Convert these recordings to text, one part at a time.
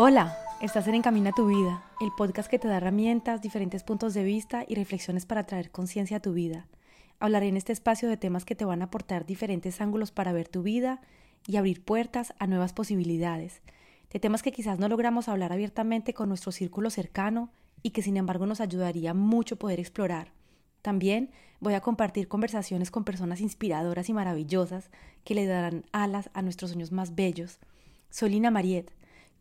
Hola, estás en Encamina tu Vida, el podcast que te da herramientas, diferentes puntos de vista y reflexiones para traer conciencia a tu vida. Hablaré en este espacio de temas que te van a aportar diferentes ángulos para ver tu vida y abrir puertas a nuevas posibilidades, de temas que quizás no logramos hablar abiertamente con nuestro círculo cercano y que sin embargo nos ayudaría mucho poder explorar. También voy a compartir conversaciones con personas inspiradoras y maravillosas que le darán alas a nuestros sueños más bellos. Soy Lina Mariette,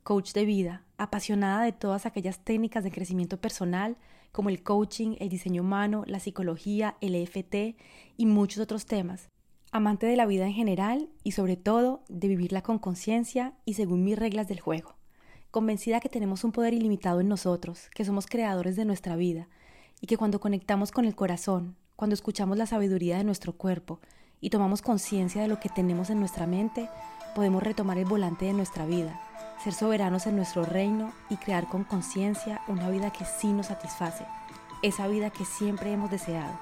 coach de vida, apasionada de todas aquellas técnicas de crecimiento personal como el coaching, el diseño humano, la psicología, el EFT y muchos otros temas. Amante de la vida en general y sobre todo de vivirla con conciencia y según mis reglas del juego. Convencida que tenemos un poder ilimitado en nosotros, que somos creadores de nuestra vida y que cuando conectamos con el corazón, cuando escuchamos la sabiduría de nuestro cuerpo y tomamos conciencia de lo que tenemos en nuestra mente, podemos retomar el volante de nuestra vida, ser soberanos en nuestro reino y crear con conciencia una vida que sí nos satisface, esa vida que siempre hemos deseado.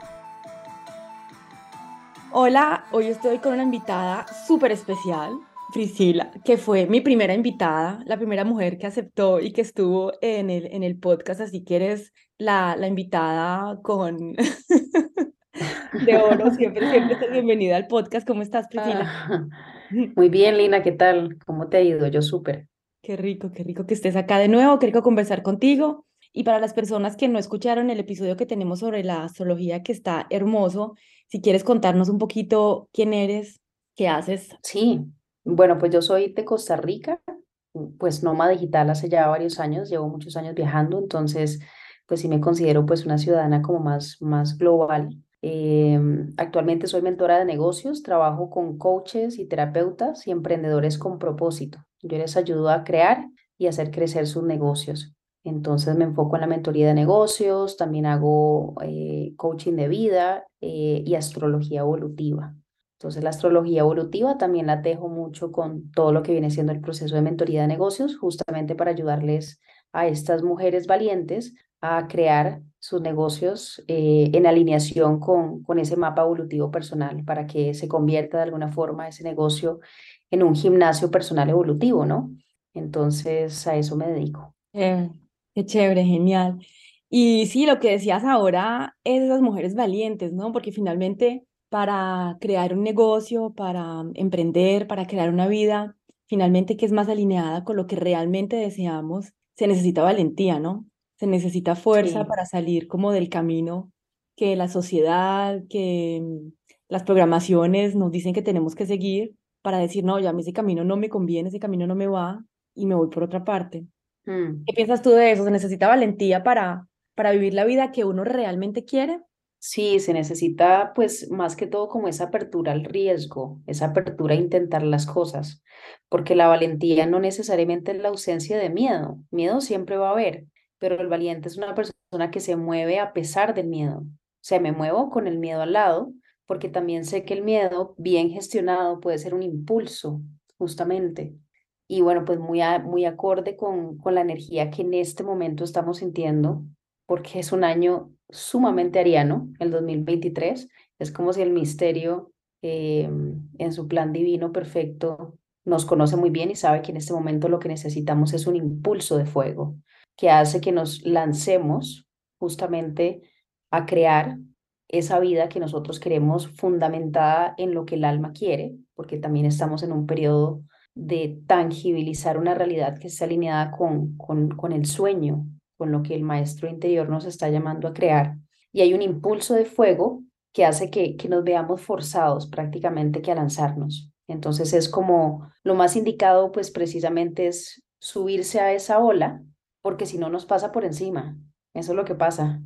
Hola, hoy estoy con una invitada súper especial, Priscilla, que fue mi primera invitada, la primera mujer que aceptó y que estuvo en el podcast, así que eres la invitada con de oro, siempre estás bienvenida al podcast. ¿Cómo estás, Priscilla? Muy bien, Lina, ¿qué tal? ¿Cómo te ha ido? Yo súper. Qué rico que estés acá de nuevo, qué rico conversar contigo. Y para las personas que no escucharon el episodio que tenemos sobre la astrología, que está hermoso, si quieres contarnos un poquito quién eres, qué haces. Sí, bueno, pues yo soy de Costa Rica, pues nómada digital hace ya varios años, llevo muchos años viajando, entonces pues sí me considero pues una ciudadana como más global. Actualmente soy mentora de negocios, trabajo con coaches y terapeutas y emprendedores con propósito. Yo les ayudo a crear y hacer crecer sus negocios. Entonces me enfoco en la mentoría de negocios, también hago coaching de vida y astrología evolutiva. Entonces la astrología evolutiva también la tejo mucho con todo lo que viene siendo el proceso de mentoría de negocios, justamente para ayudarles a estas mujeres valientes a crear sus negocios en alineación con ese mapa evolutivo personal, para que se convierta de alguna forma ese negocio en un gimnasio personal evolutivo, ¿no? Entonces a eso me dedico. Qué chévere, genial. Y sí, lo que decías ahora es esas mujeres valientes, ¿no? Porque finalmente para crear un negocio, para emprender, para crear una vida, finalmente que es más alineada con lo que realmente deseamos, se necesita valentía, ¿no? Se necesita fuerza para salir como del camino que la sociedad, que las programaciones nos dicen que tenemos que seguir, para decir, no, ya a mí ese camino no me conviene, ese camino no me va y me voy por otra parte. ¿Qué piensas tú de eso? ¿Se necesita valentía para vivir la vida que uno realmente quiere? Sí, se necesita pues más que todo como esa apertura al riesgo, esa apertura a intentar las cosas, porque la valentía no necesariamente es la ausencia de miedo, miedo siempre va a haber, pero el valiente es una persona que se mueve a pesar del miedo. O sea, me muevo con el miedo al lado, porque también sé que el miedo bien gestionado puede ser un impulso, justamente. Y bueno, pues muy acorde con la energía que en este momento estamos sintiendo, porque es un año sumamente ariano, el 2023. Es como si el misterio, en su plan divino perfecto, nos conoce muy bien y sabe que en este momento lo que necesitamos es un impulso de fuego, que hace que nos lancemos justamente a crear esa vida que nosotros queremos, fundamentada en lo que el alma quiere, porque también estamos en un periodo de tangibilizar una realidad que está alineada con el sueño, con lo que el maestro interior nos está llamando a crear. Y hay un impulso de fuego que hace que nos veamos forzados prácticamente que a lanzarnos. Entonces es como lo más indicado, pues precisamente es subirse a esa ola, porque si no nos pasa por encima. Eso es lo que pasa.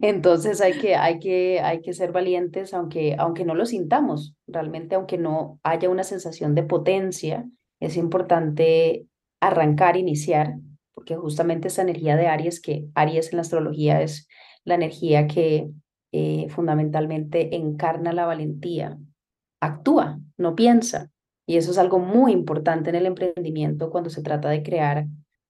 Entonces hay que ser valientes, aunque no lo sintamos. Realmente, aunque no haya una sensación de potencia, es importante arrancar, iniciar, porque justamente esa energía de Aries, que Aries en la astrología es la energía que fundamentalmente encarna la valentía, actúa, no piensa. Y eso es algo muy importante en el emprendimiento cuando se trata de crear,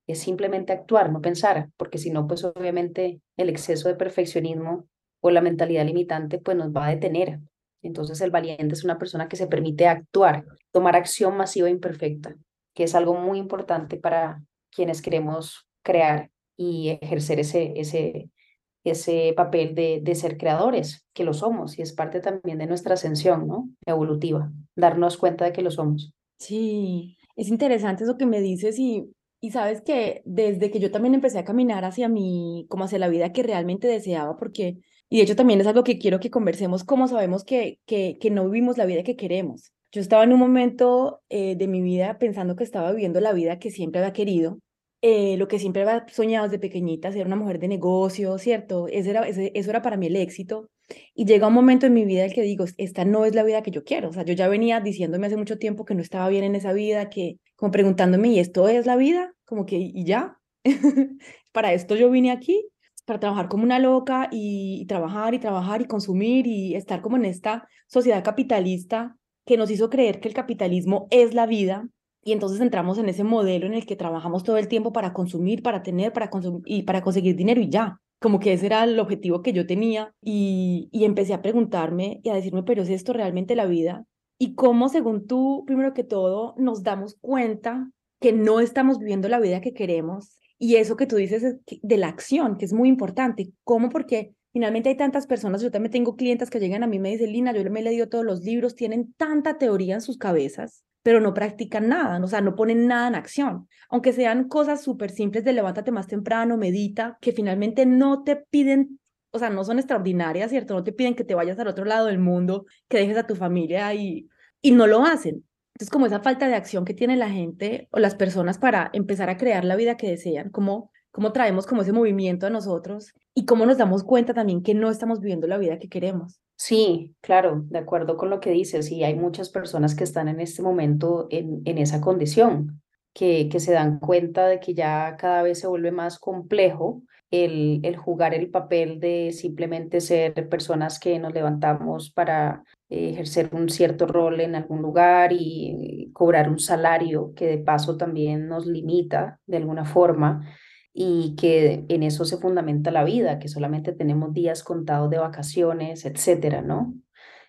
es simplemente actuar, no pensar, porque si no, pues obviamente el exceso de perfeccionismo o la mentalidad limitante pues nos va a detener. Entonces el valiente es una persona que se permite actuar, tomar acción masiva e imperfecta. que es algo muy importante para quienes queremos crear y ejercer ese papel de ser creadores, que lo somos, y es parte también de nuestra ascensión, ¿no?, evolutiva, darnos cuenta de que lo somos. Sí, es interesante eso que me dices, y sabes que desde que yo también empecé a caminar hacia mí, como hacia la vida que realmente deseaba, porque, y de hecho también es algo que quiero que conversemos, cómo sabemos que no vivimos la vida que queremos. Yo estaba en un momento de mi vida pensando que estaba viviendo la vida que siempre había querido, lo que siempre había soñado desde pequeñita, ser una mujer de negocio, ¿cierto? Eso era para mí el éxito. Y llega un momento en mi vida en el que digo, esta no es la vida que yo quiero. O sea, yo ya venía diciéndome hace mucho tiempo que no estaba bien en esa vida, que como preguntándome, ¿y esto es la vida? Como que, ¿y ya? Para esto yo vine aquí, para trabajar como una loca y trabajar y consumir y estar como en esta sociedad capitalista que nos hizo creer que el capitalismo es la vida. Y entonces entramos en ese modelo en el que trabajamos todo el tiempo para consumir, para tener, y para conseguir dinero y ya. Como que ese era el objetivo que yo tenía. Y empecé a preguntarme y a decirme, ¿pero es esto realmente la vida? ¿Y cómo, según tú, primero que todo, nos damos cuenta que no estamos viviendo la vida que queremos? Y eso que tú dices de la acción, que es muy importante. ¿Cómo? Porque finalmente hay tantas personas, yo también tengo clientes que llegan a mí y me dicen, Lina, yo me he leído todos los libros, tienen tanta teoría en sus cabezas, pero no practican nada, o sea, no ponen nada en acción. Aunque sean cosas súper simples de levántate más temprano, medita, que finalmente no te piden, o sea, no son extraordinarias, ¿cierto? No te piden que te vayas al otro lado del mundo, que dejes a tu familia y no lo hacen. Entonces, como esa falta de acción que tiene la gente o las personas para empezar a crear la vida que desean, cómo traemos como ese movimiento a nosotros y cómo nos damos cuenta también que no estamos viviendo la vida que queremos. Sí, claro, de acuerdo con lo que dices, y hay muchas personas que están en este momento en esa condición, que se dan cuenta de que ya cada vez se vuelve más complejo el jugar el papel de simplemente ser personas que nos levantamos para ejercer un cierto rol en algún lugar y cobrar un salario que de paso también nos limita de alguna forma, y que en eso se fundamenta la vida, que solamente tenemos días contados de vacaciones, etcétera, ¿no?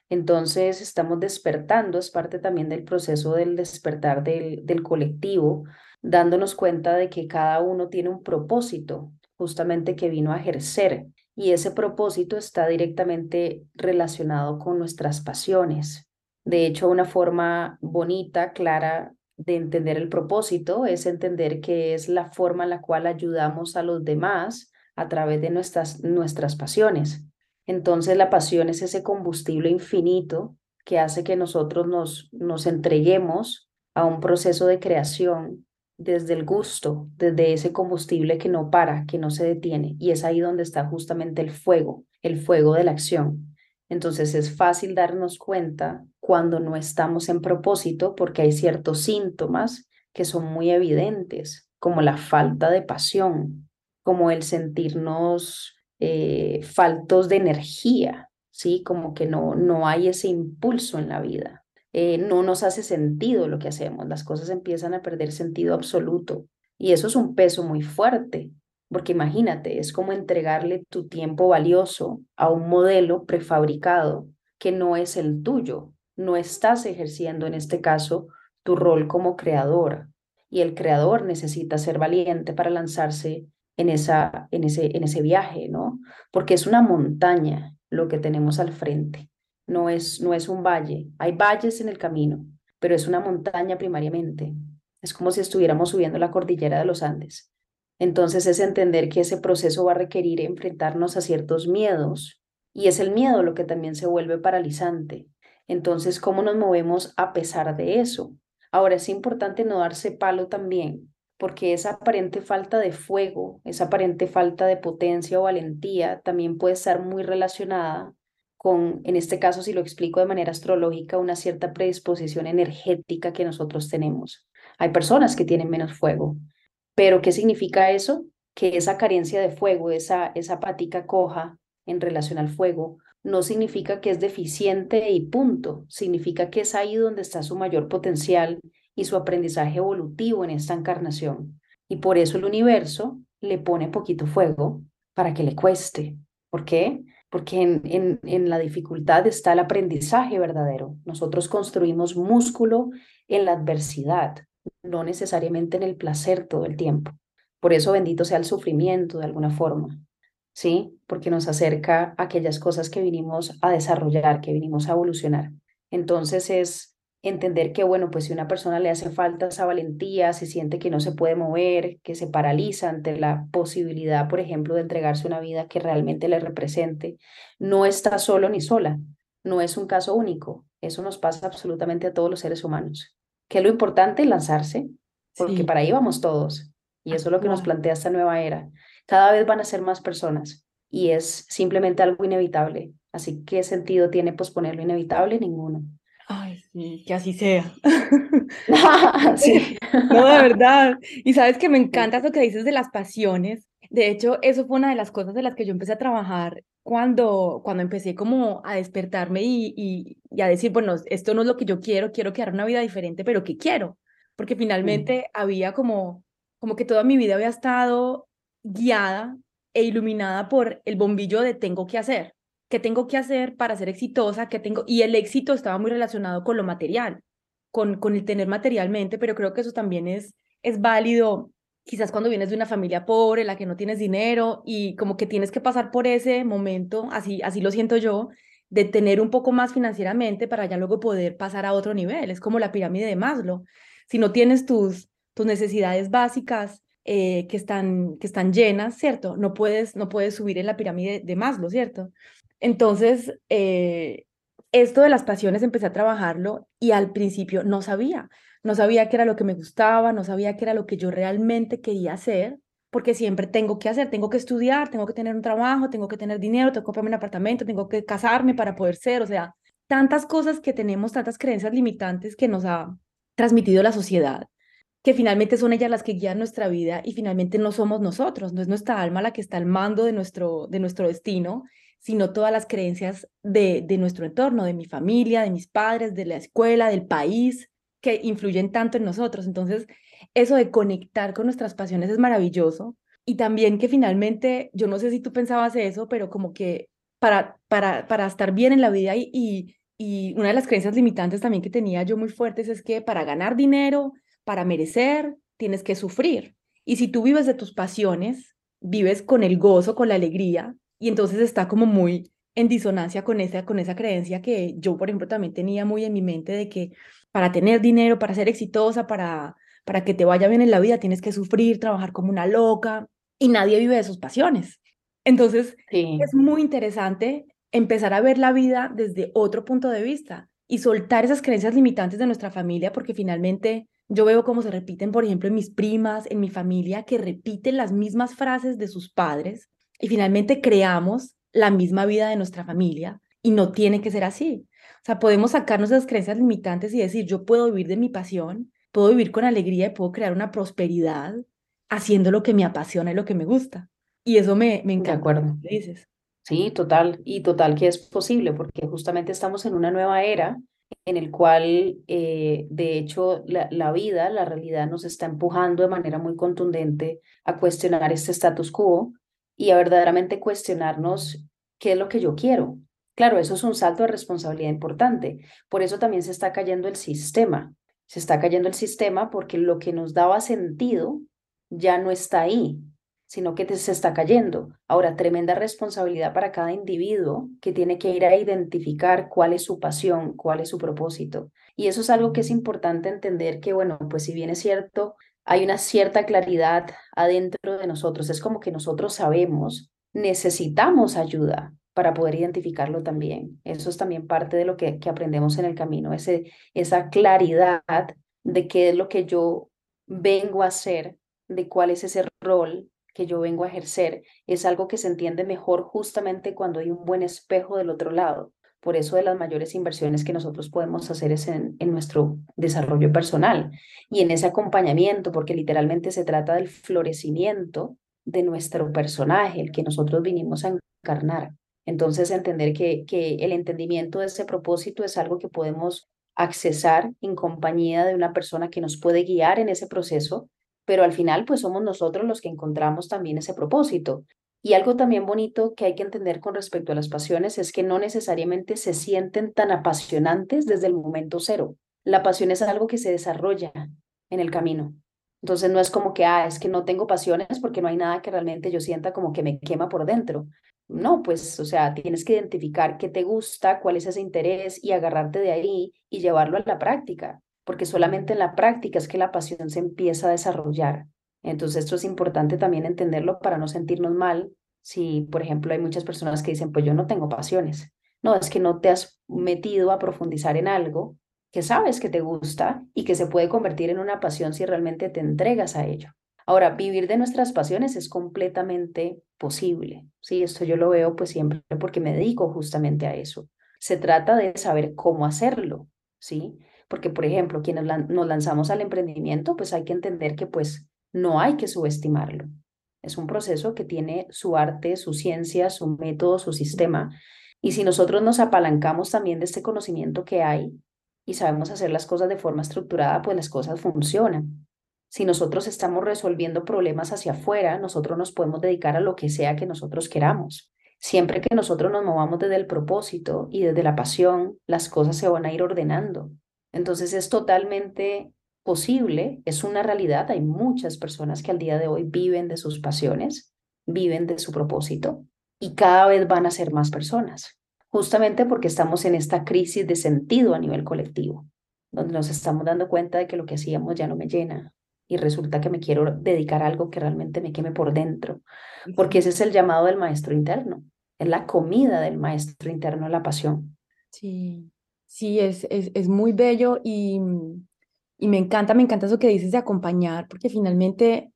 Entonces estamos despertando, es parte también del proceso del despertar del colectivo, dándonos cuenta de que cada uno tiene un propósito, justamente que vino a ejercer, y ese propósito está directamente relacionado con nuestras pasiones. De hecho, una forma bonita, clara, de entender el propósito es entender que es la forma en la cual ayudamos a los demás a través de nuestras pasiones. Entonces la pasión es ese combustible infinito que hace que nosotros nos entreguemos a un proceso de creación desde el gusto, desde ese combustible que no para, que no se detiene, y es ahí donde está justamente el fuego de la acción. Entonces es fácil darnos cuenta cuando no estamos en propósito, porque hay ciertos síntomas que son muy evidentes, como la falta de pasión, como el sentirnos faltos de energía, ¿sí? Como que no hay ese impulso en la vida, no nos hace sentido lo que hacemos, las cosas empiezan a perder sentido absoluto, y eso es un peso muy fuerte. Porque imagínate, es como entregarle tu tiempo valioso a un modelo prefabricado que no es el tuyo. No estás ejerciendo, en este caso, tu rol como creadora. Y el creador necesita ser valiente para lanzarse en ese viaje, ¿no? Porque es una montaña lo que tenemos al frente. No es un valle. Hay valles en el camino, pero es una montaña primariamente. Es como si estuviéramos subiendo la cordillera de los Andes. Entonces es entender que ese proceso va a requerir enfrentarnos a ciertos miedos, y es el miedo lo que también se vuelve paralizante. Entonces, ¿cómo nos movemos a pesar de eso? Ahora, es importante no darse palo también, porque esa aparente falta de fuego, esa aparente falta de potencia o valentía también puede estar muy relacionada con, en este caso, si lo explico de manera astrológica, una cierta predisposición energética que nosotros tenemos. Hay personas que tienen menos fuego. ¿Pero qué significa eso? Que esa carencia de fuego, esa patica coja en relación al fuego, no significa que es deficiente y punto. Significa que es ahí donde está su mayor potencial y su aprendizaje evolutivo en esta encarnación. Y por eso el universo le pone poquito fuego para que le cueste. ¿Por qué? Porque en la dificultad está el aprendizaje verdadero. Nosotros construimos músculo en la adversidad. no necesariamente en el placer todo el tiempo. Por eso bendito sea el sufrimiento de alguna forma, ¿sí? Porque nos acerca a aquellas cosas que vinimos a desarrollar, que vinimos a evolucionar. Entonces es entender que, bueno, pues si a una persona le hace falta esa valentía, si siente que no se puede mover, que se paraliza ante la posibilidad, por ejemplo, de entregarse una vida que realmente le represente, no está solo ni sola, no es un caso único. Eso nos pasa absolutamente a todos los seres humanos. Que lo importante es lanzarse, porque para ahí vamos todos. Y eso es lo que nos plantea esta nueva era. Cada vez van a ser más personas y es simplemente algo inevitable. Así que, ¿qué sentido tiene posponer lo inevitable? Ninguno. Ay, sí, que así sea. Sí. No, de verdad. Y sabes que me encanta eso que dices de las pasiones. De hecho, eso fue una de las cosas de las que yo empecé a trabajar cuando empecé como a despertarme y a decir, bueno, esto no es lo que yo quiero crear una vida diferente, pero ¿qué quiero? Porque finalmente había como que toda mi vida había estado guiada e iluminada por el bombillo de tengo que hacer. ¿Qué tengo que hacer para ser exitosa? Y el éxito estaba muy relacionado con lo material, con el tener materialmente, pero creo que eso también es válido quizás cuando vienes de una familia pobre, en la que no tienes dinero, y como que tienes que pasar por ese momento, así lo siento yo, de tener un poco más financieramente para ya luego poder pasar a otro nivel. Es como la pirámide de Maslow. Si no tienes tus necesidades básicas que están llenas, ¿cierto? No puedes subir en la pirámide de Maslow, ¿cierto? Entonces, esto de las pasiones empecé a trabajarlo y al principio no sabía qué era lo que me gustaba, no sabía qué era lo que yo realmente quería hacer, porque siempre tengo que hacer, tengo que estudiar, tengo que tener un trabajo, tengo que tener dinero, tengo que comprarme un apartamento, tengo que casarme para poder ser, o sea, tantas cosas que tenemos, tantas creencias limitantes que nos ha transmitido la sociedad, que finalmente son ellas las que guían nuestra vida y finalmente no somos nosotros, no es nuestra alma la que está al mando de nuestro destino, sino todas las creencias de nuestro entorno, de mi familia, de mis padres, de la escuela, del país, que influyen tanto en nosotros. Entonces, eso de conectar con nuestras pasiones es maravilloso. Y también que finalmente, yo no sé si tú pensabas eso, pero como que para estar bien en la vida y una de las creencias limitantes también que tenía yo muy fuertes es que para ganar dinero, para merecer, tienes que sufrir. Y si tú vives de tus pasiones, vives con el gozo, con la alegría, y entonces está como muy en disonancia con esa creencia que yo, por ejemplo, también tenía muy en mi mente de que para tener dinero, para ser exitosa, para que te vaya bien en la vida, tienes que sufrir, trabajar como una loca, y nadie vive de sus pasiones. Entonces, es muy interesante empezar a ver la vida desde otro punto de vista y soltar esas creencias limitantes de nuestra familia, porque finalmente yo veo cómo se repiten, por ejemplo, en mis primas, en mi familia, que repiten las mismas frases de sus padres, y finalmente creamos la misma vida de nuestra familia, y no tiene que ser así. O sea, podemos sacarnos esas creencias limitantes y decir, yo puedo vivir de mi pasión, puedo vivir con alegría y puedo crear una prosperidad haciendo lo que me apasiona y lo que me gusta. Y eso me encanta. De acuerdo. Dices. Sí, total. Y total que es posible, porque justamente estamos en una nueva era en el cual, de hecho, la vida, la realidad nos está empujando de manera muy contundente a cuestionar este status quo y a verdaderamente cuestionarnos qué es lo que yo quiero. Claro, eso es un salto de responsabilidad importante. Por eso también se está cayendo el sistema. Se está cayendo el sistema porque lo que nos daba sentido ya no está ahí, sino que se está cayendo. Ahora, tremenda responsabilidad para cada individuo que tiene que ir a identificar cuál es su pasión, cuál es su propósito. Y eso es algo que es importante entender que, bueno, pues si bien es cierto, hay una cierta claridad adentro de nosotros. Es como que nosotros sabemos, necesitamos ayuda para poder identificarlo también. Eso es también parte de lo que aprendemos en el camino, esa claridad de qué es lo que yo vengo a hacer, de cuál es ese rol que yo vengo a ejercer. Es algo que se entiende mejor justamente cuando hay un buen espejo del otro lado. Por eso de las mayores inversiones que nosotros podemos hacer es en nuestro desarrollo personal y en ese acompañamiento, porque literalmente se trata del florecimiento de nuestro personaje, el que nosotros vinimos a encarnar. Entonces, entender que el entendimiento de ese propósito es algo que podemos accesar en compañía de una persona que nos puede guiar en ese proceso, pero al final, pues somos nosotros los que encontramos también ese propósito. Y algo también bonito que hay que entender con respecto a las pasiones es que no necesariamente se sienten tan apasionantes desde el momento cero. La pasión es algo que se desarrolla, en el camino. Entonces no es como que, es que no tengo pasiones porque no hay nada que realmente yo sienta como que me quema por dentro. No, pues, o sea, tienes que identificar qué te gusta, cuál es ese interés y agarrarte de ahí y llevarlo a la práctica, porque solamente en la práctica es que la pasión se empieza a desarrollar. Entonces esto es importante también entenderlo para no sentirnos mal. Si, por ejemplo, hay muchas personas que dicen, pues yo no tengo pasiones. No, es que no te has metido a profundizar en algo que sabes que te gusta y que se puede convertir en una pasión si realmente te entregas a ello. Ahora, vivir de nuestras pasiones es completamente posible. Sí, esto yo lo veo pues siempre porque me dedico justamente a eso. Se trata de saber cómo hacerlo, ¿sí? Porque, por ejemplo, quienes nos lanzamos al emprendimiento, pues hay que entender que pues no hay que subestimarlo. Es un proceso que tiene su arte, su ciencia, su método, su sistema. Y si nosotros nos apalancamos también de este conocimiento que hay y sabemos hacer las cosas de forma estructurada, pues las cosas funcionan. Si nosotros estamos resolviendo problemas hacia afuera, nosotros nos podemos dedicar a lo que sea que nosotros queramos. Siempre que nosotros nos movamos desde el propósito y desde la pasión, las cosas se van a ir ordenando. Entonces es totalmente posible, es una realidad. Hay muchas personas que al día de hoy viven de sus pasiones, viven de su propósito y cada vez van a ser más personas, justamente porque estamos en esta crisis de sentido a nivel colectivo, donde nos estamos dando cuenta de que lo que hacíamos ya no me llena. Y resulta que me quiero dedicar a algo que realmente me queme por dentro, porque ese es el llamado del maestro interno, es la comida del maestro interno, la pasión. Sí, sí, es muy bello y me encanta eso que dices de acompañar, porque finalmente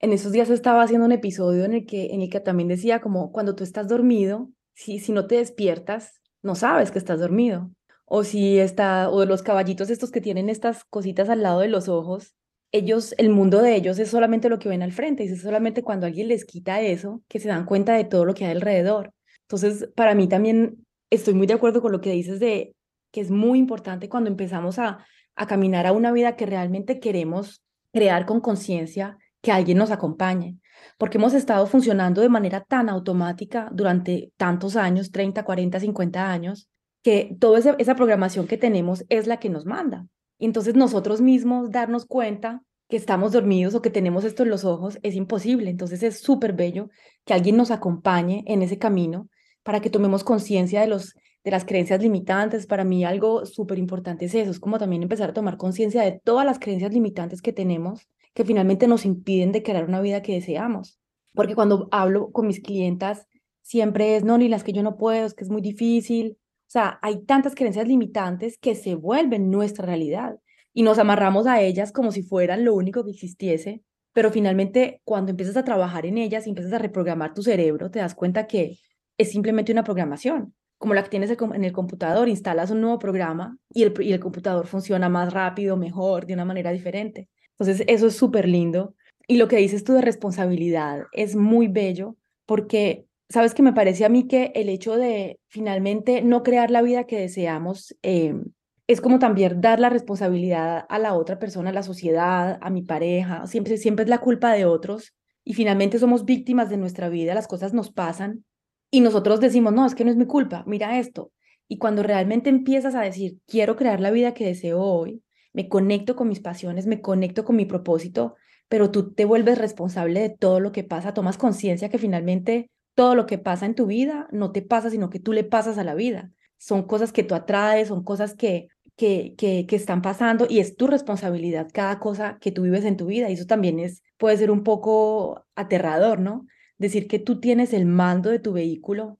en esos días estaba haciendo un episodio en el que también decía como cuando tú estás dormido, si no te despiertas, no sabes que estás dormido, o los caballitos estos que tienen estas cositas al lado de los ojos, ellos, el mundo de ellos es solamente lo que ven al frente, y es solamente cuando alguien les quita eso que se dan cuenta de todo lo que hay alrededor. Entonces, para mí también estoy muy de acuerdo con lo que dices de que es muy importante cuando empezamos a caminar a una vida que realmente queremos crear con conciencia, que alguien nos acompañe, porque hemos estado funcionando de manera tan automática durante tantos años, 30, 40, 50 años, que toda esa programación que tenemos es la que nos manda. Entonces nosotros mismos darnos cuenta que estamos dormidos o que tenemos esto en los ojos es imposible. Entonces es súper bello que alguien nos acompañe en ese camino para que tomemos conciencia de las creencias limitantes. Para mí algo súper importante es eso, es como también empezar a tomar conciencia de todas las creencias limitantes que tenemos que finalmente nos impiden de crear una vida que deseamos. Porque cuando hablo con mis clientas siempre es, no, ni las que yo no puedo, es que es muy difícil. O sea, hay tantas creencias limitantes que se vuelven nuestra realidad y nos amarramos a ellas como si fueran lo único que existiese, pero finalmente cuando empiezas a trabajar en ellas y empiezas a reprogramar tu cerebro, te das cuenta que es simplemente una programación, como la que tienes en el computador, instalas un nuevo programa y el computador funciona más rápido, mejor, de una manera diferente. Entonces eso es súper lindo y lo que dices tú de responsabilidad es muy bello porque... Sabes que me parece a mí que el hecho de finalmente no crear la vida que deseamos es como también dar la responsabilidad a la otra persona, a la sociedad, a mi pareja. Siempre es la culpa de otros y finalmente somos víctimas de nuestra vida, las cosas nos pasan y nosotros decimos, no, es que no es mi culpa, mira esto. Y cuando realmente empiezas a decir, quiero crear la vida que deseo hoy, me conecto con mis pasiones, me conecto con mi propósito, pero tú te vuelves responsable de todo lo que pasa, tomas conciencia que finalmente... Todo lo que pasa en tu vida no te pasa, sino que tú le pasas a la vida. Son cosas que tú atraes, son cosas que están pasando y es tu responsabilidad cada cosa que tú vives en tu vida. Y eso también puede ser un poco aterrador, ¿no? Decir que tú tienes el mando de tu vehículo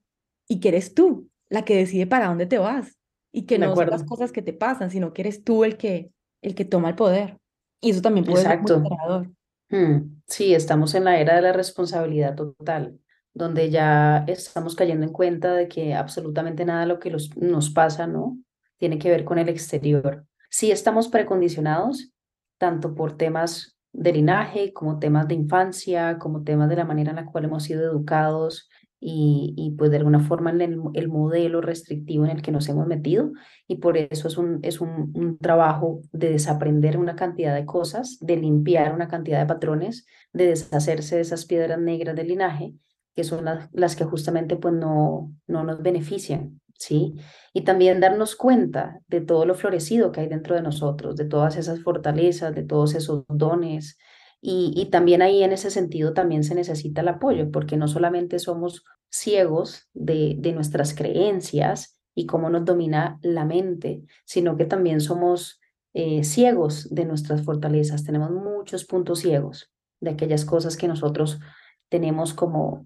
y que eres tú la que decide para dónde te vas y que no son las cosas que te pasan, sino que eres tú el que toma el poder. Y eso también puede ser muy aterrador. Sí, estamos en la era de la responsabilidad total, donde ya estamos cayendo en cuenta de que absolutamente nada de lo que nos pasa, ¿no?, tiene que ver con el exterior. Sí estamos precondicionados, tanto por temas de linaje, como temas de infancia, como temas de la manera en la cual hemos sido educados y pues de alguna forma en el modelo restrictivo en el que nos hemos metido, y por eso es un trabajo de desaprender una cantidad de cosas, de limpiar una cantidad de patrones, de deshacerse de esas piedras negras del linaje, que son las que justamente pues no nos benefician, ¿sí? Y también darnos cuenta de todo lo florecido que hay dentro de nosotros, de todas esas fortalezas, de todos esos dones. Y también ahí en ese sentido también se necesita el apoyo, porque no solamente somos ciegos de nuestras creencias y cómo nos domina la mente, sino que también somos ciegos de nuestras fortalezas. Tenemos muchos puntos ciegos de aquellas cosas que nosotros tenemos como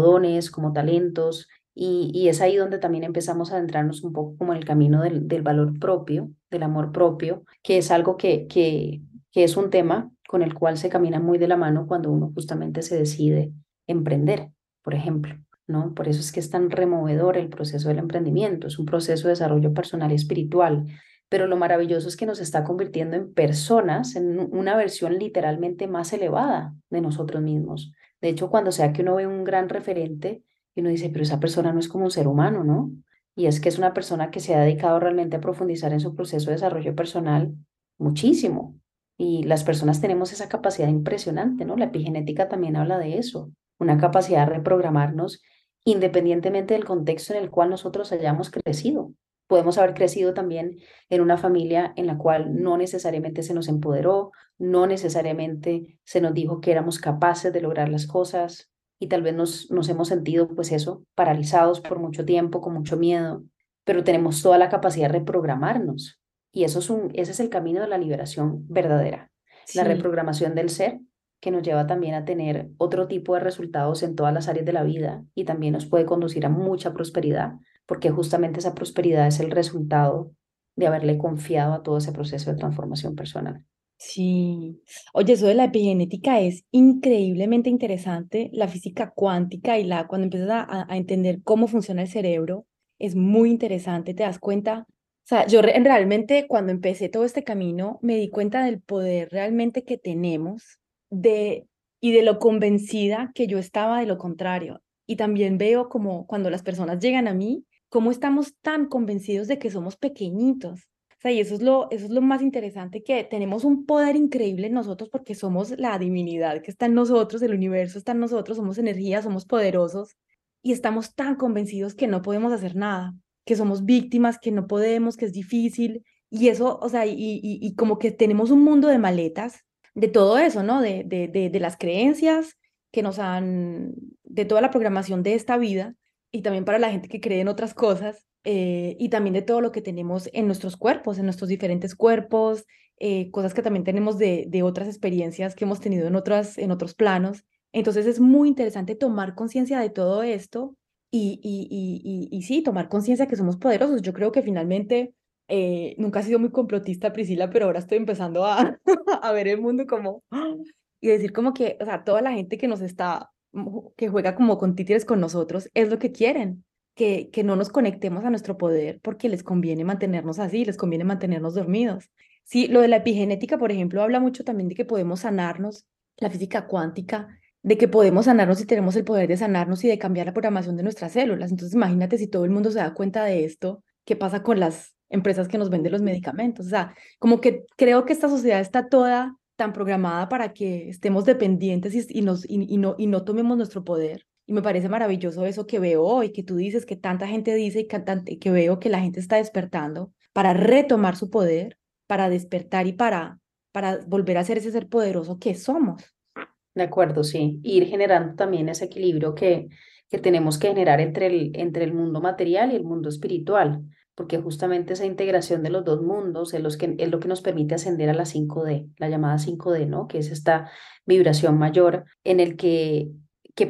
dones, como talentos. Y es ahí donde también empezamos a adentrarnos un poco como en el camino del valor propio, del amor propio, que es algo que es un tema con el cual se camina muy de la mano cuando uno justamente se decide emprender, por ejemplo, ¿no? Por eso es que es tan removedor el proceso del emprendimiento, es un proceso de desarrollo personal y espiritual, pero lo maravilloso es que nos está convirtiendo en personas, en una versión literalmente más elevada de nosotros mismos. De hecho, cuando sea que uno ve un gran referente, y uno dice, pero esa persona no es como un ser humano, ¿no? Y es que es una persona que se ha dedicado realmente a profundizar en su proceso de desarrollo personal muchísimo. Y las personas tenemos esa capacidad impresionante, ¿no? La epigenética también habla de eso, una capacidad de reprogramarnos independientemente del contexto en el cual nosotros hayamos crecido. Podemos haber crecido también en una familia en la cual no necesariamente se nos empoderó, no necesariamente se nos dijo que éramos capaces de lograr las cosas, y tal vez nos hemos sentido, pues eso, paralizados por mucho tiempo, con mucho miedo, pero tenemos toda la capacidad de reprogramarnos, y ese es el camino de la liberación verdadera, sí. La reprogramación del ser, que nos lleva también a tener otro tipo de resultados en todas las áreas de la vida, y también nos puede conducir a mucha prosperidad, porque justamente esa prosperidad es el resultado de haberle confiado a todo ese proceso de transformación personal. Sí. Oye, eso de la epigenética es increíblemente interesante, la física cuántica y cuando empiezas a entender cómo funciona el cerebro, es muy interesante, te das cuenta, o sea, yo realmente cuando empecé todo este camino me di cuenta del poder realmente que tenemos y de lo convencida que yo estaba de lo contrario, y también veo como cuando las personas llegan a mí, cómo estamos tan convencidos de que somos pequeñitos. O sea, y eso es lo más interesante, que tenemos un poder increíble en nosotros porque somos la divinidad que está en nosotros, el universo está en nosotros, somos energía, somos poderosos, y estamos tan convencidos que no podemos hacer nada, que somos víctimas, que no podemos, que es difícil, y eso, o sea, y como que tenemos un mundo de maletas, de todo eso, ¿no? De las creencias que nos han, de toda la programación de esta vida, y también para la gente que cree en otras cosas, y también de todo lo que tenemos en nuestros cuerpos, en nuestros diferentes cuerpos, cosas que también tenemos de otras experiencias que hemos tenido en otros planos. Entonces es muy interesante tomar conciencia de todo esto y sí, tomar conciencia que somos poderosos. Yo creo que finalmente, nunca he sido muy complotista, Priscila, pero ahora estoy empezando a ver el mundo como, y decir como que, o sea, toda la gente que juega como con títeres con nosotros, es lo que quieren. Que no nos conectemos a nuestro poder porque les conviene mantenernos así, les conviene mantenernos dormidos. Sí, lo de la epigenética, por ejemplo, habla mucho también de que podemos sanarnos, la física cuántica, de que podemos sanarnos y tenemos el poder de sanarnos y de cambiar la programación de nuestras células. Entonces imagínate si todo el mundo se da cuenta de esto, ¿qué pasa con las empresas que nos venden los medicamentos? O sea, como que creo que esta sociedad está toda tan programada para que estemos dependientes y no tomemos nuestro poder. Y me parece maravilloso eso que veo hoy, que tú dices, que tanta gente dice y que veo que la gente está despertando para retomar su poder, para despertar y para volver a ser ese ser poderoso que somos. De acuerdo, sí. Ir generando también ese equilibrio que tenemos que generar entre el mundo material y el mundo espiritual, porque justamente esa integración de los dos mundos es lo que nos permite ascender a la 5D, la llamada 5D, ¿no? Que es esta vibración mayor en el que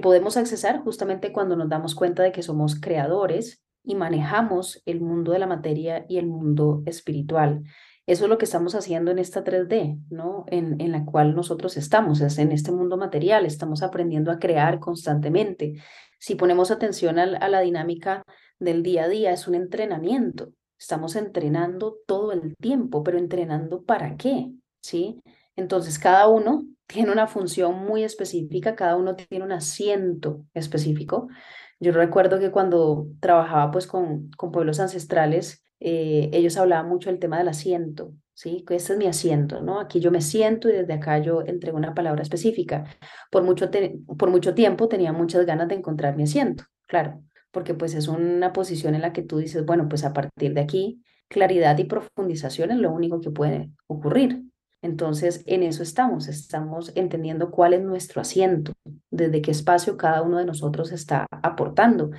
podemos accesar justamente cuando nos damos cuenta de que somos creadores y manejamos el mundo de la materia y el mundo espiritual. Eso es lo que estamos haciendo en esta 3D, ¿no? En la cual nosotros estamos, es en este mundo material, estamos aprendiendo a crear constantemente. Si ponemos atención a la dinámica del día a día, es un entrenamiento. Estamos entrenando todo el tiempo, pero ¿entrenando para qué? ¿Sí? Entonces cada uno tiene una función muy específica, cada uno tiene un asiento específico. Yo recuerdo que cuando trabajaba pues con pueblos ancestrales, ellos hablaban mucho del tema del asiento, ¿sí? Que este es mi asiento, ¿no? Aquí yo me siento y desde acá yo entrego una palabra específica. Por mucho tiempo tenía muchas ganas de encontrar mi asiento, claro, porque pues es una posición en la que tú dices, bueno, pues a partir de aquí, claridad y profundización es lo único que puede ocurrir. Entonces, en eso estamos entendiendo cuál es nuestro asiento, desde qué espacio cada uno de nosotros está aportando.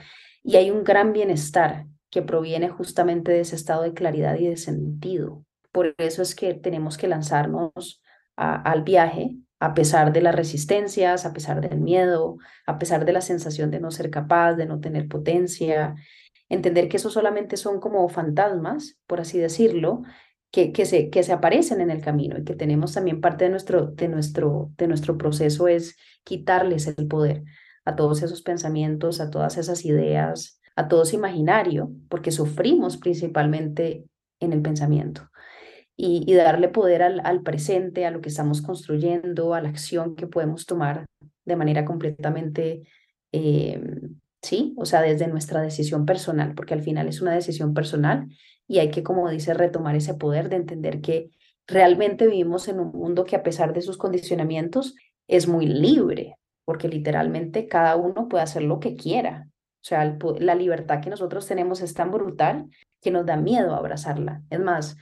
Y hay un gran bienestar que proviene justamente de ese estado de claridad y de sentido. Por eso es que tenemos que lanzarnos al viaje, a pesar de las resistencias, a pesar del miedo, a pesar de la sensación de no ser capaz, de no tener potencia, entender que eso solamente son como fantasmas, por así decirlo, que se aparecen en el camino, y que tenemos también parte de nuestro proceso es quitarles el poder a todos esos pensamientos, a todas esas ideas, a todo ese imaginario, porque sufrimos principalmente en el pensamiento. Y darle poder al presente, a lo que estamos construyendo, a la acción que podemos tomar de manera completamente, o sea, desde nuestra decisión personal, porque al final es una decisión personal y hay que, como dice, retomar ese poder de entender que realmente vivimos en un mundo que, a pesar de sus condicionamientos, es muy libre, porque literalmente cada uno puede hacer lo que quiera. O sea, la libertad que nosotros tenemos es tan brutal que nos da miedo abrazarla. Es más,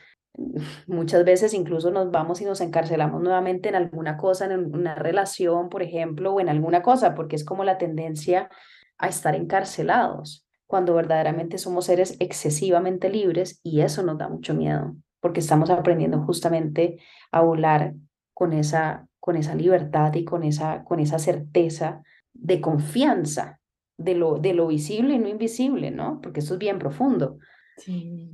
muchas veces incluso nos vamos y nos encarcelamos nuevamente en alguna cosa, en una relación, por ejemplo, o en alguna cosa, porque es como la tendencia a estar encarcelados, cuando verdaderamente somos seres excesivamente libres, y eso nos da mucho miedo, porque estamos aprendiendo justamente a volar con esa libertad y con esa certeza de confianza de lo visible y no invisible, ¿no? Porque esto es bien profundo. Sí,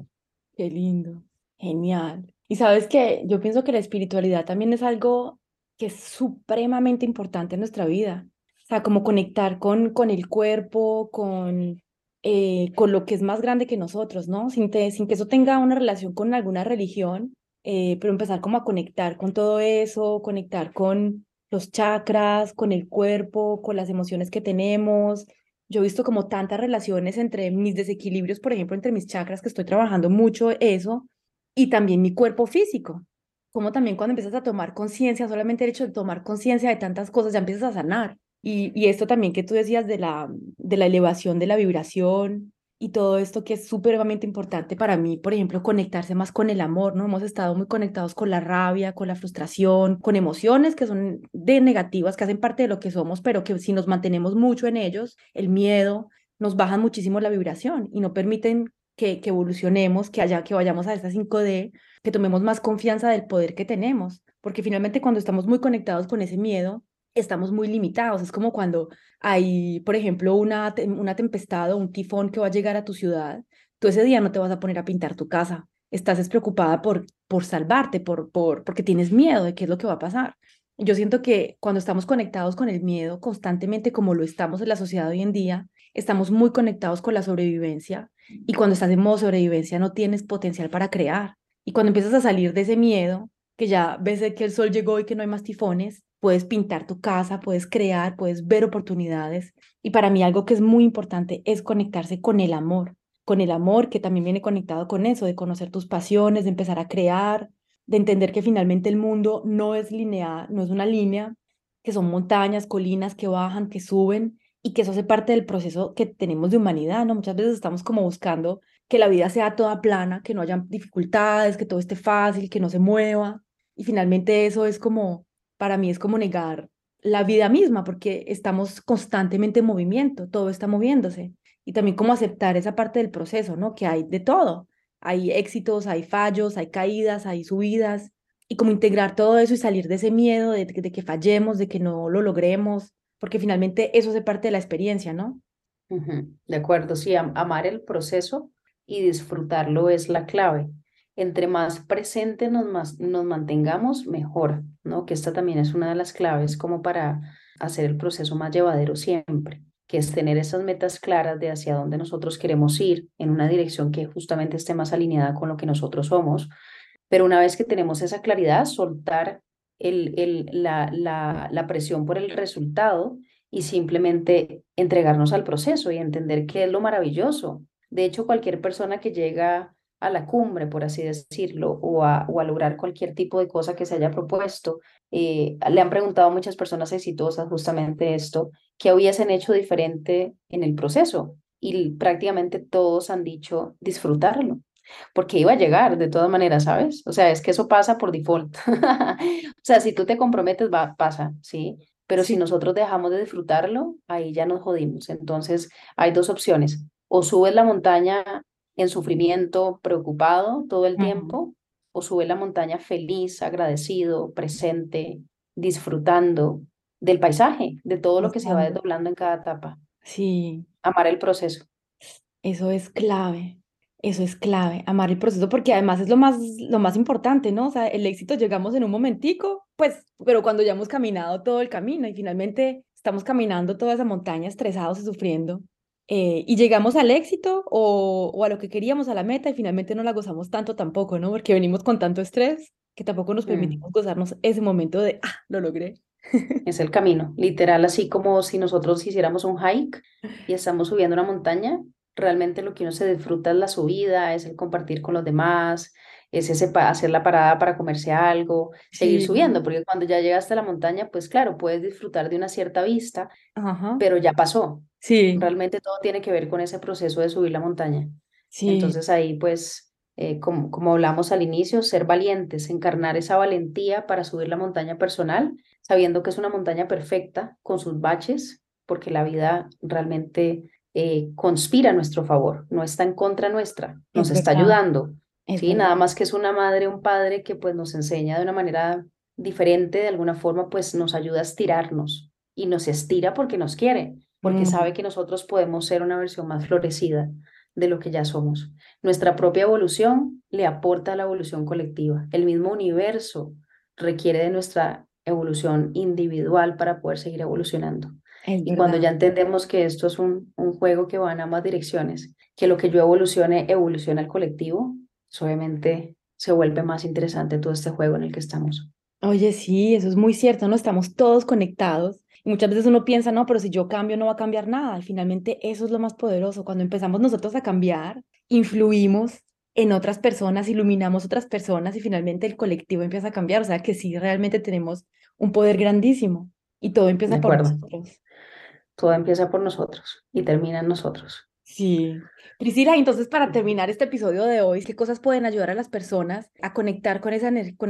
qué lindo. Genial. Y sabes que yo pienso que la espiritualidad también es algo que es supremamente importante en nuestra vida. O sea, como conectar con el cuerpo, con lo que es más grande que nosotros, ¿no? Sin que eso tenga una relación con alguna religión, pero empezar como a conectar con todo eso, conectar con los chakras, con el cuerpo, con las emociones que tenemos. Yo he visto como tantas relaciones entre mis desequilibrios, por ejemplo, entre mis chakras, que estoy trabajando mucho eso, y también mi cuerpo físico, como también cuando empiezas a tomar conciencia, solamente el hecho de tomar conciencia de tantas cosas, ya empiezas a sanar. Y esto también que tú decías de la elevación de la vibración y todo esto, que es supremamente importante para mí, por ejemplo, conectarse más con el amor, ¿no? Hemos estado muy conectados con la rabia, con la frustración, con emociones que son de negativas, que hacen parte de lo que somos, pero que si nos mantenemos mucho en ellos, el miedo, nos bajan muchísimo la vibración y no permiten que evolucionemos, que vayamos a esta 5D, que tomemos más confianza del poder que tenemos, porque finalmente cuando estamos muy conectados con ese miedo, estamos muy limitados. Es como cuando hay, por ejemplo, una tempestad o un tifón que va a llegar a tu ciudad, tú ese día no te vas a poner a pintar tu casa, estás preocupada por salvarte, porque tienes miedo de qué es lo que va a pasar. Yo siento que cuando estamos conectados con el miedo constantemente, como lo estamos en la sociedad hoy en día, estamos muy conectados con la sobrevivencia, y cuando estás en modo sobrevivencia no tienes potencial para crear, y cuando empiezas a salir de ese miedo, que ya ves que el sol llegó y que no hay más tifones, puedes pintar tu casa, puedes crear, puedes ver oportunidades, y para mí algo que es muy importante es conectarse con el amor que también viene conectado con eso, de conocer tus pasiones, de empezar a crear, de entender que finalmente el mundo no es lineal, no es una línea, que son montañas, colinas que bajan, que suben, y que eso hace parte del proceso que tenemos de humanidad, ¿no? Muchas veces estamos como buscando que la vida sea toda plana, que no haya dificultades, que todo esté fácil, que no se mueva, y finalmente eso es como, para mí es como negar la vida misma, porque estamos constantemente en movimiento, todo está moviéndose, y también como aceptar esa parte del proceso, ¿no? Que hay de todo, hay éxitos, hay fallos, hay caídas, hay subidas, y como integrar todo eso y salir de ese miedo de que fallemos, de que no lo logremos, porque finalmente eso hace parte de la experiencia, ¿no? Uh-huh. De acuerdo, sí, amar el proceso y disfrutarlo es la clave. Entre más presente nos mantengamos, mejor, ¿no? Que esta también es una de las claves como para hacer el proceso más llevadero siempre, que es tener esas metas claras de hacia dónde nosotros queremos ir, en una dirección que justamente esté más alineada con lo que nosotros somos. Pero una vez que tenemos esa claridad, soltar la presión por el resultado y simplemente entregarnos al proceso y entender qué es lo maravilloso. De hecho, cualquier persona que llega a la cumbre, por así decirlo, o a lograr cualquier tipo de cosa que se haya propuesto, le han preguntado a muchas personas exitosas justamente esto, qué hubiesen hecho diferente en el proceso. y prácticamente todos han dicho disfrutarlo, porque iba a llegar de todas maneras, ¿sabes? O sea, es que eso pasa por default. O sea, si tú te comprometes, pasa, ¿sí? Pero sí. Si nosotros dejamos de disfrutarlo, ahí ya nos jodimos. Entonces, hay dos opciones. O subes la montaña en sufrimiento, preocupado todo el tiempo, o subes la montaña feliz, agradecido, presente, disfrutando del paisaje, de todo lo que se va desdoblando en cada etapa. Sí. Amar el proceso. Eso es clave. Eso es clave, amar el proceso, porque además es lo más importante, ¿no? O sea, el éxito llegamos en un momentico, pues, pero cuando ya hemos caminado todo el camino y finalmente estamos caminando toda esa montaña estresados y sufriendo, y llegamos al éxito o a lo que queríamos, a la meta, y finalmente no la gozamos tanto tampoco, ¿no? Porque venimos con tanto estrés que tampoco nos permitimos gozarnos ese momento de, ah, lo logré. Es el camino, literal, así como si nosotros hiciéramos un hike y estamos subiendo una montaña. Realmente lo que uno se disfruta es la subida, es el compartir con los demás, es ese hacer la parada para comerse algo, seguir subiendo, porque cuando ya llegaste a la montaña, pues claro, puedes disfrutar de una cierta vista, pero ya pasó. Sí. Realmente todo tiene que ver con ese proceso de subir la montaña. Sí. Entonces ahí pues, como hablamos al inicio, ser valientes, encarnar esa valentía para subir la montaña personal, sabiendo que es una montaña perfecta, con sus baches, porque la vida realmente... conspira a nuestro favor, no está en contra nuestra, nos está ayudando, ¿sí? Nada más que es una madre, un padre que pues nos enseña de una manera diferente, de alguna forma pues nos ayuda a estirarnos y nos estira porque nos quiere, porque sabe que nosotros podemos ser una versión más florecida de lo que ya somos. Nuestra propia evolución le aporta a la evolución colectiva, el mismo universo requiere de nuestra evolución individual para poder seguir evolucionando. Y cuando ya entendemos que esto es un juego que va en ambas direcciones, que lo que yo evoluciona el colectivo, obviamente se vuelve más interesante todo este juego en el que estamos. Oye, sí, eso es muy cierto, ¿no? Estamos todos conectados. Y muchas veces uno piensa, no, pero si yo cambio no va a cambiar nada. Y finalmente eso es lo más poderoso. Cuando empezamos nosotros a cambiar, influimos en otras personas, iluminamos otras personas y finalmente el colectivo empieza a cambiar. O sea que sí, realmente tenemos un poder grandísimo y todo empieza por nosotros. Todo empieza por nosotros y termina en nosotros. Sí. Priscilla, entonces para terminar este episodio de hoy, ¿qué cosas pueden ayudar a las personas a conectar con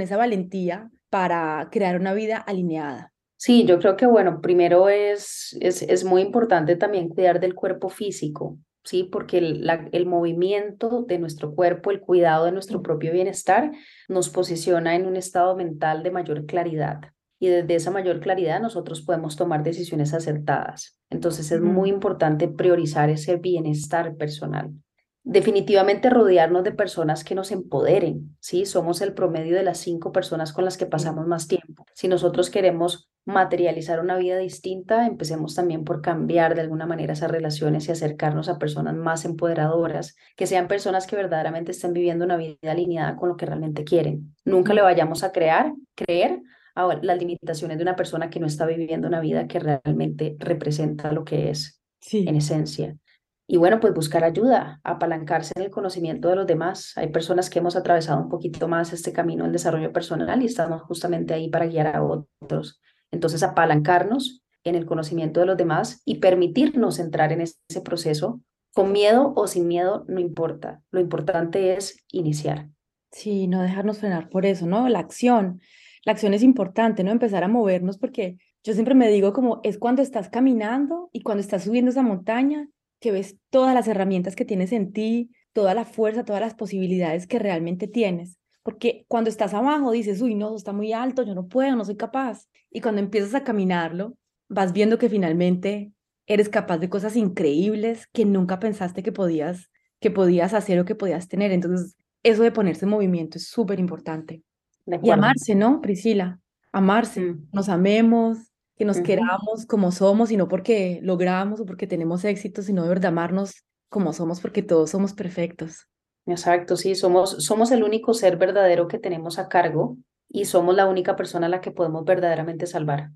esa valentía para crear una vida alineada? Sí, yo creo que, bueno, primero es muy importante también cuidar del cuerpo físico, ¿sí? Porque el movimiento de nuestro cuerpo, el cuidado de nuestro propio bienestar, nos posiciona en un estado mental de mayor claridad. Y desde esa mayor claridad nosotros podemos tomar decisiones acertadas. Entonces es muy importante priorizar ese bienestar personal. Definitivamente rodearnos de personas que nos empoderen, ¿sí? Somos el promedio de las 5 personas con las que pasamos más tiempo. Si nosotros queremos materializar una vida distinta, empecemos también por cambiar de alguna manera esas relaciones y acercarnos a personas más empoderadoras, que sean personas que verdaderamente estén viviendo una vida alineada con lo que realmente quieren. Nunca le vayamos a creer las limitaciones de una persona que no está viviendo una vida que realmente representa lo que es en esencia. Y bueno, pues buscar ayuda, apalancarse en el conocimiento de los demás. Hay personas que hemos atravesado un poquito más este camino del desarrollo personal y estamos justamente ahí para guiar a otros. Entonces, apalancarnos en el conocimiento de los demás y permitirnos entrar en ese proceso con miedo o sin miedo, no importa. Lo importante es iniciar. Sí, no dejarnos frenar por eso, ¿no? La acción. La acción es importante, ¿no? Empezar a movernos, porque yo siempre me digo como es cuando estás caminando y cuando estás subiendo esa montaña que ves todas las herramientas que tienes en ti, toda la fuerza, todas las posibilidades que realmente tienes. Porque cuando estás abajo dices, uy, no, está muy alto, yo no puedo, no soy capaz. Y cuando empiezas a caminarlo, vas viendo que finalmente eres capaz de cosas increíbles que nunca pensaste que podías hacer o que podías tener. Entonces, eso de ponerse en movimiento es súper importante. Y amarse, ¿no, Priscilla? Amarse, nos amemos, que nos queramos como somos y no porque logramos o porque tenemos éxito, sino de verdad amarnos como somos porque todos somos perfectos. Exacto, sí, somos el único ser verdadero que tenemos a cargo y somos la única persona a la que podemos verdaderamente salvar.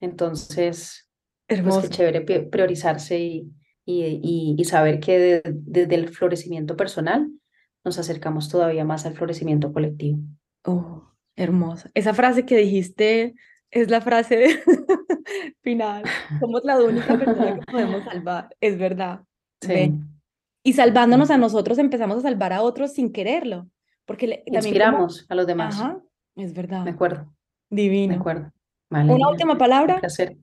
Entonces, hermoso. Pues qué chévere priorizarse y saber que desde el florecimiento personal nos acercamos todavía más al florecimiento colectivo. Oh, hermosa. Esa frase que dijiste es la frase final. Somos la única persona que podemos salvar. Es verdad. Sí. ¿Ve? Y salvándonos a nosotros empezamos a salvar a otros sin quererlo. Porque inspiramos a los demás. Ajá, es verdad. De acuerdo. Divino. De acuerdo. Vale. Una última palabra. Un placer.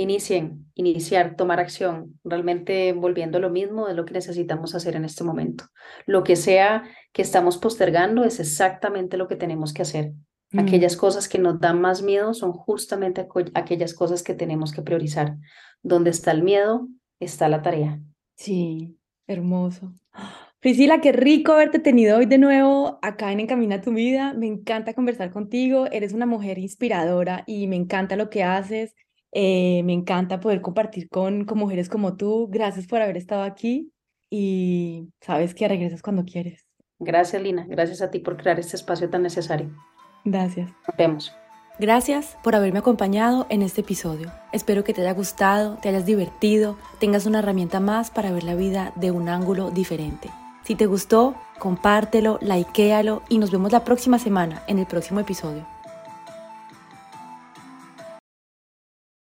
Iniciar, tomar acción, realmente volviendo a lo mismo de lo que necesitamos hacer en este momento. Lo que sea que estamos postergando es exactamente lo que tenemos que hacer. Aquellas cosas que nos dan más miedo son justamente aquellas cosas que tenemos que priorizar. Donde está el miedo, está la tarea. Sí, hermoso. Priscilla, qué rico haberte tenido hoy de nuevo acá en Encamina tu Vida. Me encanta conversar contigo. Eres una mujer inspiradora y me encanta lo que haces. Me encanta poder compartir con mujeres como tú. Gracias por haber estado aquí y sabes que regresas cuando quieres. Gracias, Lina. Gracias a ti por crear este espacio tan necesario. Gracias. Nos vemos. Gracias por haberme acompañado en este episodio. Espero que te haya gustado, te hayas divertido, tengas una herramienta más para ver la vida de un ángulo diferente. Si te gustó, compártelo, likealo y nos vemos la próxima semana en el próximo episodio.